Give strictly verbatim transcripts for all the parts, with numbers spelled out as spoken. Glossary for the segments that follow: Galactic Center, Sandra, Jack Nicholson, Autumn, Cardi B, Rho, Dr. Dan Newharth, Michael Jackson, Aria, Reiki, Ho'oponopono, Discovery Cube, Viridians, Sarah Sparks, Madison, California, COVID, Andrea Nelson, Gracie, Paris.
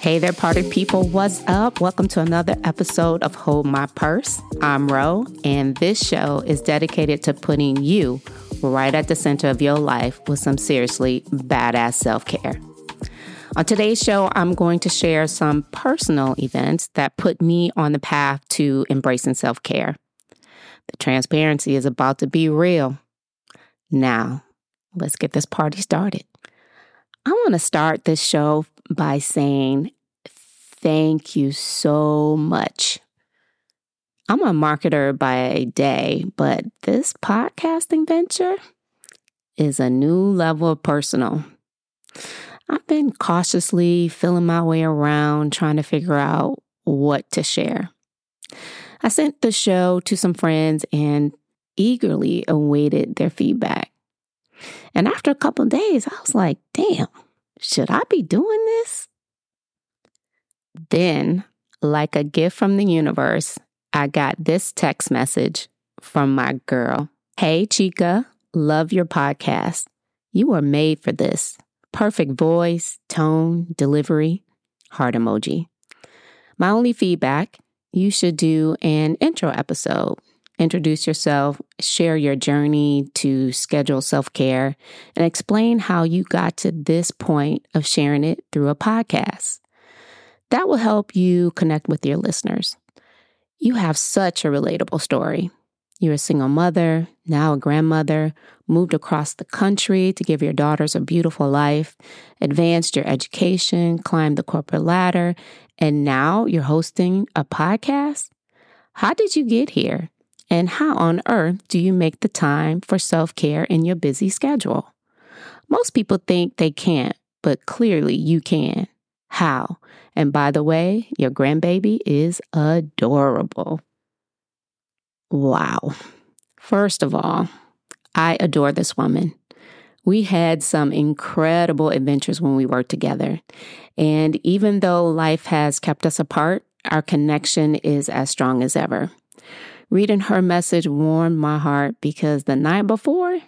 Hey there, party people. What's up? Welcome to another episode of Hold My Purse. I'm Rho, and this show is dedicated to putting you right at the center of your life with some seriously badass self-care. On today's show, I'm going to share some personal events that put me on the path to embracing self-care. The transparency is about to be real. Now, let's get this party started. I want to start this show by saying thank you so much. I'm a marketer by day, but this podcasting venture is a new level of personal. I've been cautiously feeling my way around, trying to figure out what to share. I sent the show to some friends and eagerly awaited their feedback. And after a couple of days, I was like, damn, should I be doing this? Then, like a gift from the universe, I got this text message from my girl. Hey, Chica, love your podcast. You are made for this. Perfect voice, tone, delivery, heart emoji. My only feedback, you should do an intro episode. Introduce yourself, share your journey to schedule self-care, and explain how you got to this point of sharing it through a podcast. That will help you connect with your listeners. You have such a relatable story. You're a single mother, now a grandmother, moved across the country to give your daughters a beautiful life, advanced your education, climbed the corporate ladder, and now you're hosting a podcast? How did you get here? And how on earth do you make the time for self-care in your busy schedule? Most people think they can't, but clearly you can. How? And by the way, your grandbaby is adorable. Wow. First of all, I adore this woman. We had some incredible adventures when we worked together. And even though life has kept us apart, our connection is as strong as ever. Reading her message warmed my heart because the night before,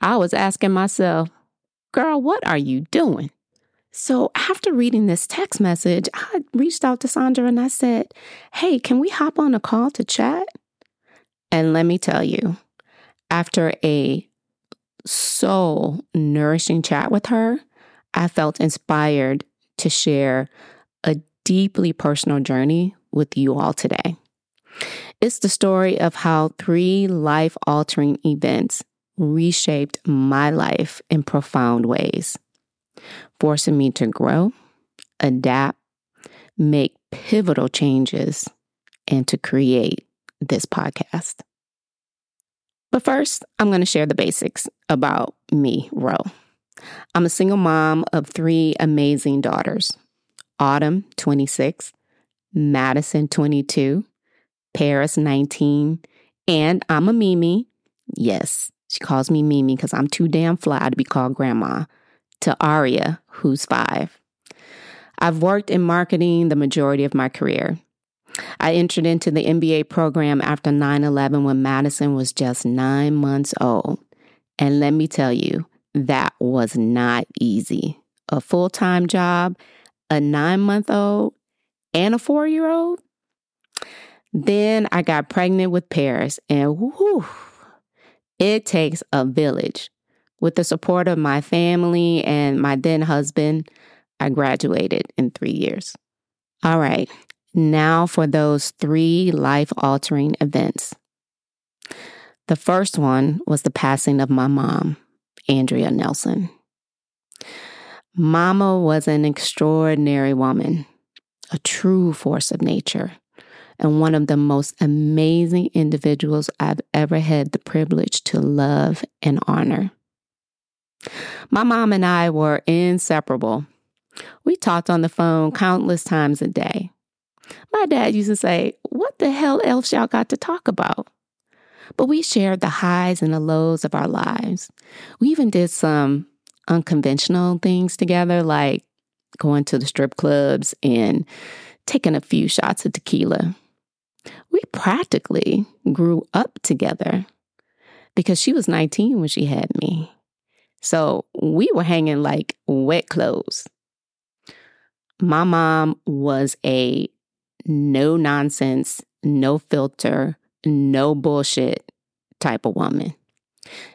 I was asking myself, girl, what are you doing? So after reading this text message, I reached out to Sandra and I said, hey, can we hop on a call to chat? And let me tell you, after a soul nourishing chat with her, I felt inspired to share a deeply personal journey with you all today. It's the story of how three life-altering events reshaped my life in profound ways, forcing me to grow, adapt, make pivotal changes, and to create this podcast. But first, I'm going to share the basics about me, Rho. I'm a single mom of three amazing daughters, Autumn, twenty-six, Madison, twenty-two, Paris, nineteen, and I'm a Mimi. Yes, she calls me Mimi because I'm too damn fly to be called grandma. To Aria, who's five. I've worked in marketing the majority of my career. I entered into the M B A program after nine eleven when Madison was just nine months old. And let me tell you, that was not easy. A full-time job, a nine-month-old, and a four-year-old? Then I got pregnant with Paris, and whew, it takes a village. With the support of my family and my then husband, I graduated in three years. All right, now for those three life-altering events. The first one was the passing of my mom, Andrea Nelson. Mama was an extraordinary woman, a true force of nature, and one of the most amazing individuals I've ever had the privilege to love and honor. My mom and I were inseparable. We talked on the phone countless times a day. My dad used to say, what the hell else y'all got to talk about? But we shared the highs and the lows of our lives. We even did some unconventional things together, like going to the strip clubs and taking a few shots of tequila. We practically grew up together because she was nineteen when she had me. So we were hanging like wet clothes. My mom was a no-nonsense, no-filter, no-bullshit type of woman.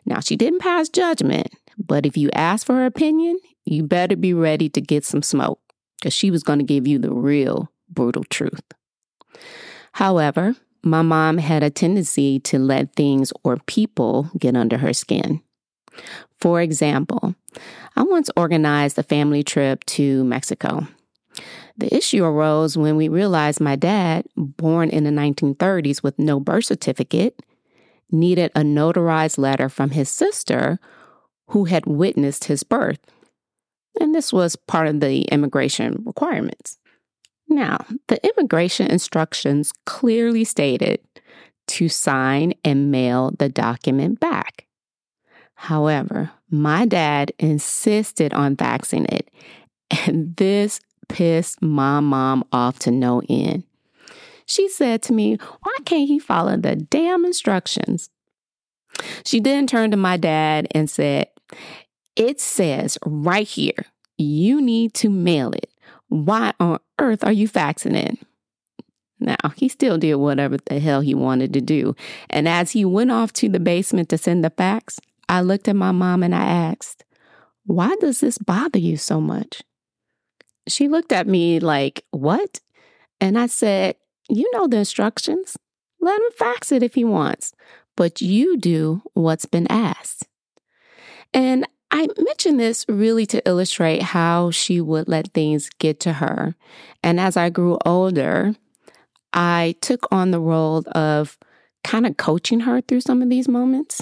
Now, she didn't pass judgment, but if you ask for her opinion, you better be ready to get some smoke, because she was going to give you the real brutal truth. However, my mom had a tendency to let things or people get under her skin. For example, I once organized a family trip to Mexico. The issue arose when we realized my dad, born in the nineteen thirties with no birth certificate, needed a notarized letter from his sister who had witnessed his birth. And this was part of the immigration requirements. Now, the immigration instructions clearly stated to sign and mail the document back. However, my dad insisted on faxing it, and this pissed my mom off to no end. She said to me, "Why can't he follow the damn instructions?" She then turned to my dad and said, "It says right here, you need to mail it. Why on earth are you faxing it?" Now, he still did whatever the hell he wanted to do. And as he went off to the basement to send the fax, I looked at my mom and I asked, "Why does this bother you so much?" She looked at me like, "What?" And I said, "You know the instructions. Let him fax it if he wants, but you do what's been asked." And I mention this really to illustrate how she would let things get to her. And as I grew older, I took on the role of kind of coaching her through some of these moments.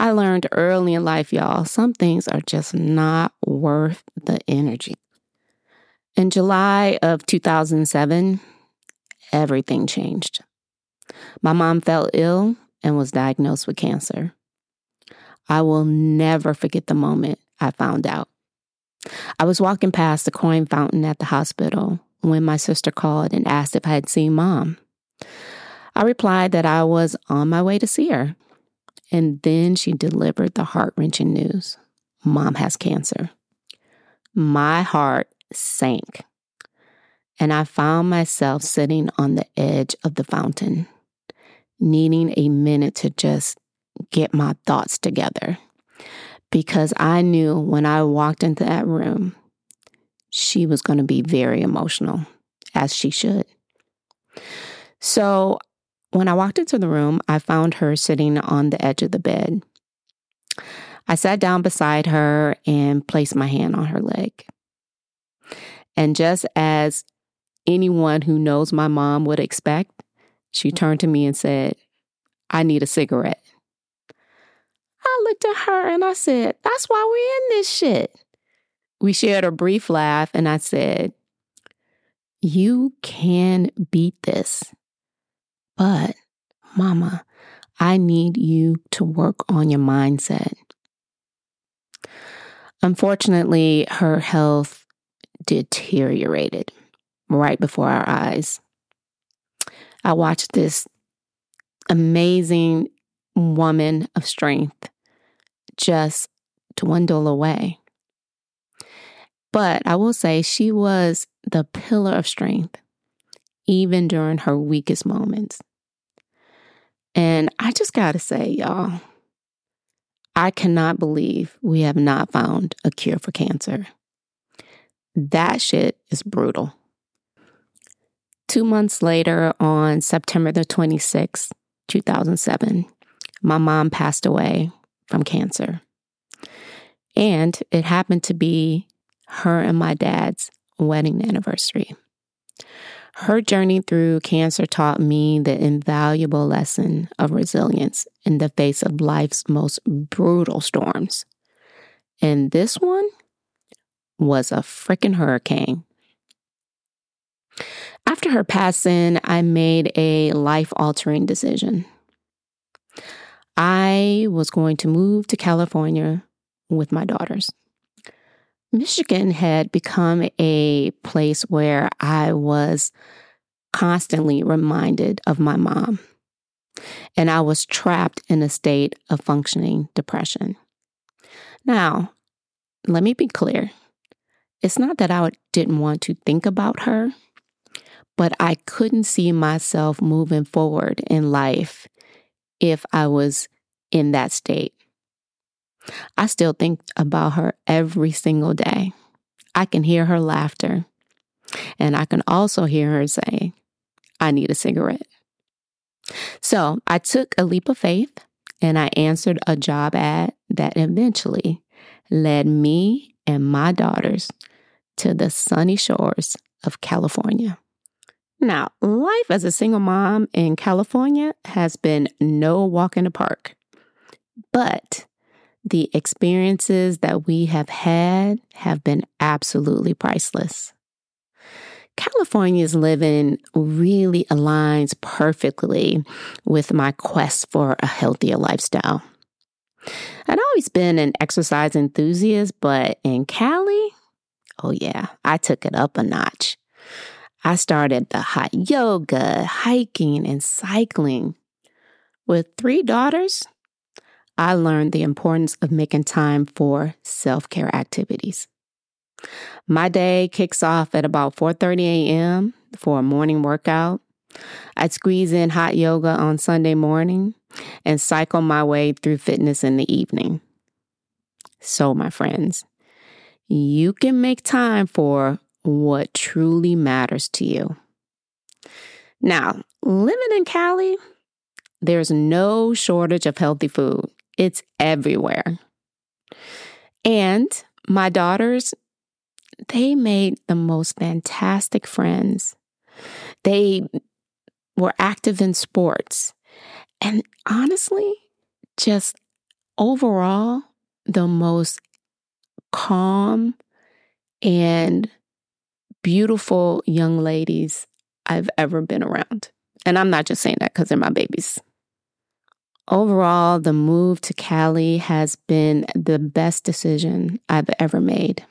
I learned early in life, y'all, some things are just not worth the energy. In July of two thousand seven, everything changed. My mom fell ill and was diagnosed with cancer. I will never forget the moment I found out. I was walking past the coin fountain at the hospital when my sister called and asked if I had seen Mom. I replied that I was on my way to see her. And then she delivered the heart-wrenching news. Mom has cancer. My heart sank, and I found myself sitting on the edge of the fountain, needing a minute to just get my thoughts together, because I knew when I walked into that room, she was going to be very emotional, as she should. So when I walked into the room, I found her sitting on the edge of the bed. I sat down beside her and placed my hand on her leg. And just as anyone who knows my mom would expect, she turned to me and said, "I need a cigarette." I looked at her and I said, "That's why we're in this shit." We shared a brief laugh and I said, "You can beat this. But, Mama, I need you to work on your mindset." Unfortunately, her health deteriorated right before our eyes. I watched this amazing woman of strength just dwindle away. But I will say she was the pillar of strength, even during her weakest moments. And I just gotta say, y'all, I cannot believe we have not found a cure for cancer. That shit is brutal. Two months later, on September the twenty-sixth, two thousand seven, my mom passed away from cancer. And it happened to be her and my dad's wedding anniversary. Her journey through cancer taught me the invaluable lesson of resilience in the face of life's most brutal storms. And this one was a freaking hurricane. After her passing, I made a life-altering decision. I was going to move to California with my daughters. Michigan had become a place where I was constantly reminded of my mom, and I was trapped in a state of functioning depression. Now, let me be clear. it's not that I didn't want to think about her, but I couldn't see myself moving forward in life if I was in that state. I still think about her every single day. I can hear her laughter, and I can also hear her say, I need a cigarette. So I took a leap of faith, and I answered a job ad that eventually led me and my daughters to the sunny shores of California. Now, life as a single mom in California has been no walk in the park, but the experiences that we have had have been absolutely priceless. California's living really aligns perfectly with my quest for a healthier lifestyle. I'd always been an exercise enthusiast, but in Cali, oh yeah, I took it up a notch. I started the hot yoga, hiking, and cycling. With three daughters, I learned the importance of making time for self-care activities. My day kicks off at about four thirty a.m. for a morning workout. I'd squeeze in hot yoga on Sunday morning and cycle my way through fitness in the evening. So, my friends, you can make time for what truly matters to you. Now, living in Cali, there's no shortage of healthy food. It's everywhere. And my daughters, they made the most fantastic friends. They were active in sports. And honestly, just overall, the most calm and beautiful young ladies I've ever been around. And I'm not just saying that because they're my babies. Overall, the move to Cali has been the best decision I've ever made.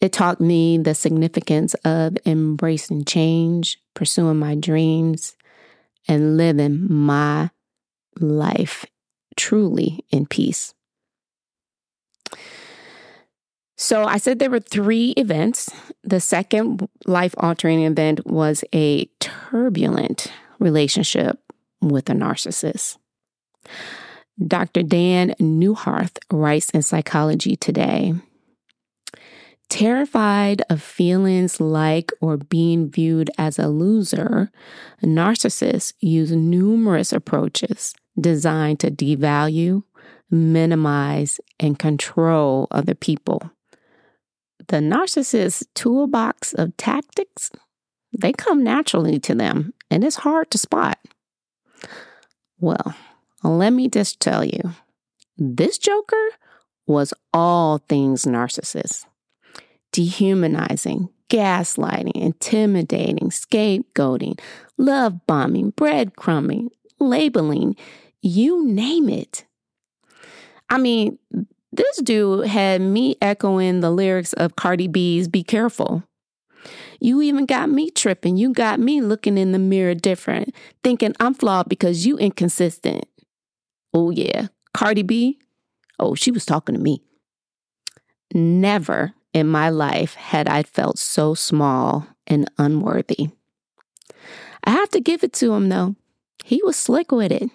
It taught me the significance of embracing change, pursuing my dreams, and living my life truly in peace. So I said there were three events. The second life-altering event was a turbulent relationship with a narcissist. Doctor Dan Newharth writes in Psychology Today, terrified of feelings like or being viewed as a loser, narcissists use numerous approaches designed to devalue, minimize, and control other people. The narcissist's toolbox of tactics, they come naturally to them, and it's hard to spot. Well, let me just tell you, this joker was all things narcissist. Dehumanizing, gaslighting, intimidating, scapegoating, love bombing, breadcrumbing, labeling, you name it. I mean, this dude had me echoing the lyrics of Cardi B's Be Careful. You even got me tripping. You got me looking in the mirror different, thinking I'm flawed because you inconsistent. Oh yeah, Cardi B, oh, she was talking to me. Never in my life had I felt so small and unworthy. I have to give it to him, though. He was slick with it.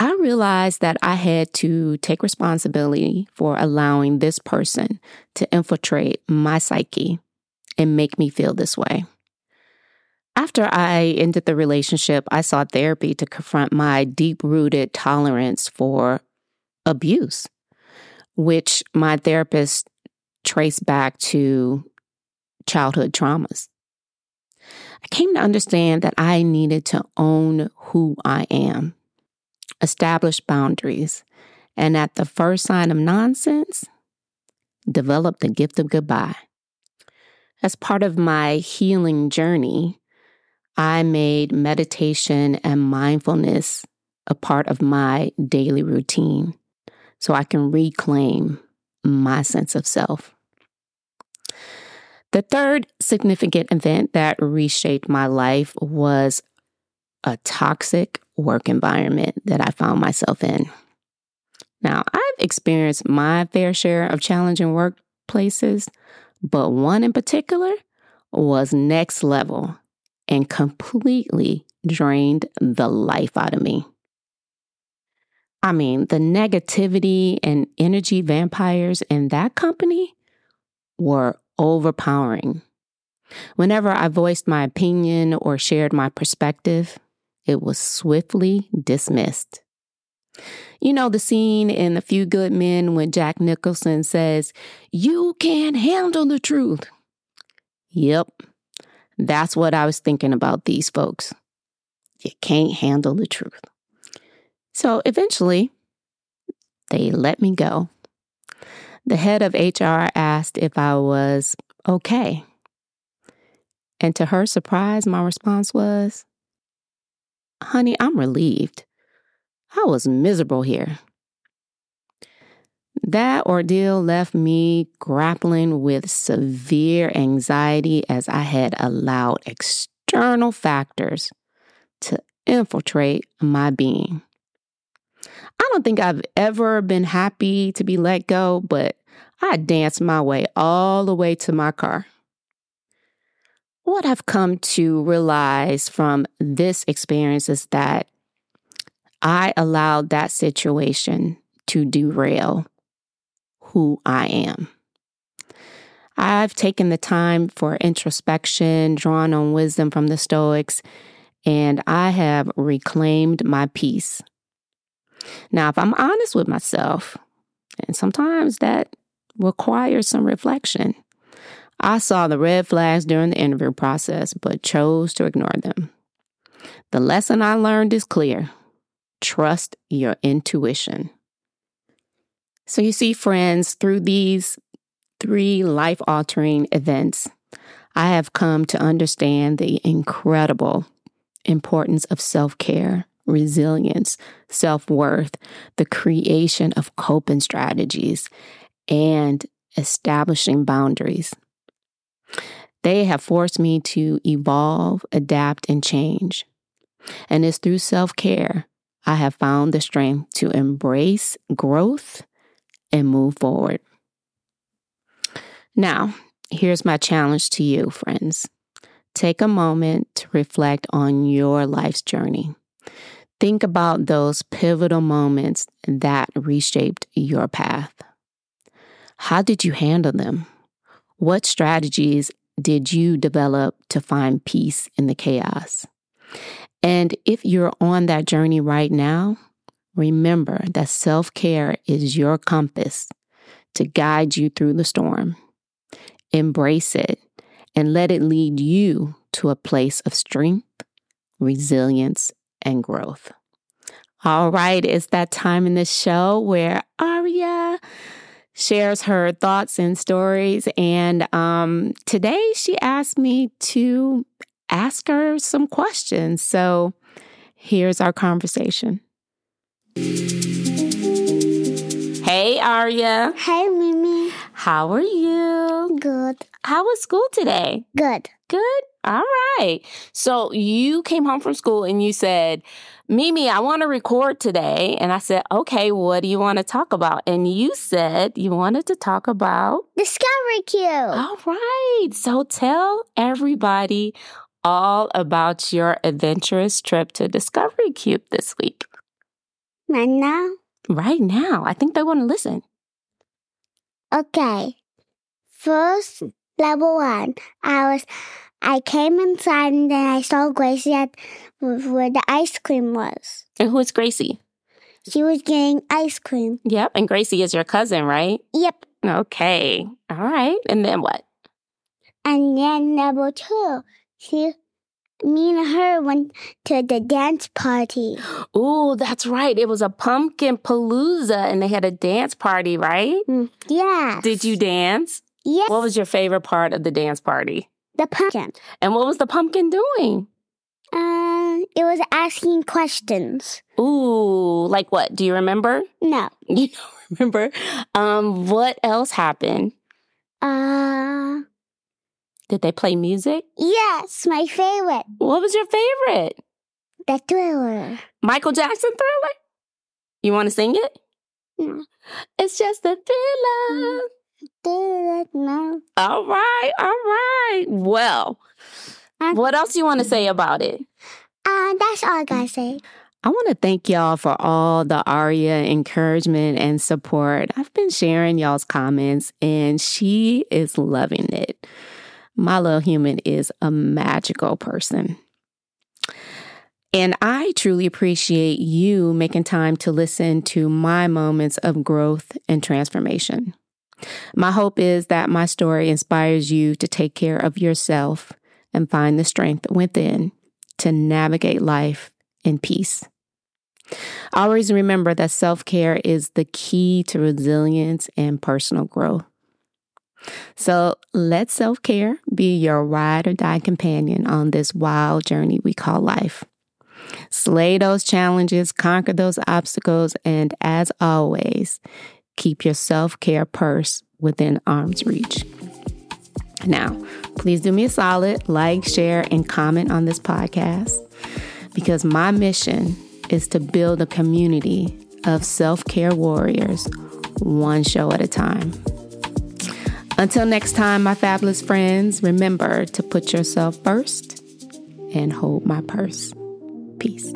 I realized that I had to take responsibility for allowing this person to infiltrate my psyche and make me feel this way. After I ended the relationship, I sought therapy to confront my deep-rooted tolerance for abuse, which my therapist trace back to childhood traumas. I came to understand that I needed to own who I am, establish boundaries, and at the first sign of nonsense, develop the gift of goodbye. As part of my healing journey, I made meditation and mindfulness a part of my daily routine so I can reclaim my sense of self. The third significant event that reshaped my life was a toxic work environment that I found myself in. Now, I've experienced my fair share of challenging workplaces, But one in particular was next level and completely drained the life out of me. I mean, the negativity and energy vampires in that company were overpowering. Whenever I voiced my opinion or shared my perspective, it was swiftly dismissed. You know the scene in A Few Good Men when Jack Nicholson says, "You can't handle the truth." Yep, that's what I was thinking about these folks. You can't handle the truth. So eventually, they let me go. The head of H R asked if I was okay. And to her surprise, my response was, "Honey, I'm relieved. I was miserable here." That ordeal left me grappling with severe anxiety as I had allowed external factors to infiltrate my being. I don't think I've ever been happy to be let go, but I danced my way all the way to my car. What I've come to realize from this experience is that I allowed that situation to derail who I am. I've taken the time for introspection, drawn on wisdom from the Stoics, and I have reclaimed my peace. Now, if I'm honest with myself, and sometimes that requires some reflection, I saw the red flags during the interview process, but chose to ignore them. The lesson I learned is clear. Trust your intuition. So you see, friends, through these three life-altering events, I have come to understand the incredible importance of self-care, resilience, self-worth, the creation of coping strategies, and establishing boundaries. They have forced me to evolve, adapt, and change. And it's through self-care I have found the strength to embrace growth and move forward. Now, here's my challenge to you, friends. Take a moment to reflect on your life's journey. Think about those pivotal moments that reshaped your path. How did you handle them? What strategies did you develop to find peace in the chaos? And if you're on that journey right now, remember that self-care is your compass to guide you through the storm. Embrace it and let it lead you to a place of strength, resilience, and growth. All right, it's that time in the show where Aria shares her thoughts and stories. And um, today she asked me to ask her some questions. So here's our conversation. Hey, Aria. Hey, Mimi. How are you? Good. How was school today? Good. Good? All right. So you came home from school and you said, "Mimi, I want to record today." And I said, "Okay, what do you want to talk about?" And you said you wanted to talk about Discovery Cube. All right. So tell everybody all about your adventurous trip to Discovery Cube this week. Right now? Right now. I think they want to listen. Okay. First, level one, I was... I came inside and then I saw Gracie at where the ice cream was. And who is Gracie? She was getting ice cream. Yep, and Gracie is your cousin, right? Yep. Okay. All right. And then what? And then level two, she, me and her went to the dance party. Oh, that's right. It was a pumpkin palooza and they had a dance party, right? Mm, yeah. Did you dance? Yes. What was your favorite part of the dance party? The pumpkin. And what was the pumpkin doing? Um, it was asking questions. Ooh, like what? Do you remember? No. You don't remember? Um, what else happened? Uh, Did they play music? Yes, my favorite. What was your favorite? The Thriller. Michael Jackson Thriller? You want to sing it? No. It's just a thriller. Mm. do it now. All right, all right. Well, uh, what else you want to say about it? Uh, that's all I gotta say. I want to thank y'all for all the Aria encouragement and support. I've been sharing y'all's comments, and she is loving it. My little human is a magical person. And I truly appreciate you making time to listen to my moments of growth and transformation. My hope is that my story inspires you to take care of yourself and find the strength within to navigate life in peace. Always remember that self-care is the key to resilience and personal growth. So let self-care be your ride or die companion on this wild journey we call life. Slay those challenges, conquer those obstacles, and as always, keep your self-care purse within arm's reach. Now, please do me a solid, like, share, and comment on this podcast, because my mission is to build a community of self-care warriors, one show at a time. Until next time, my fabulous friends, remember to put yourself first and hold my purse. Peace.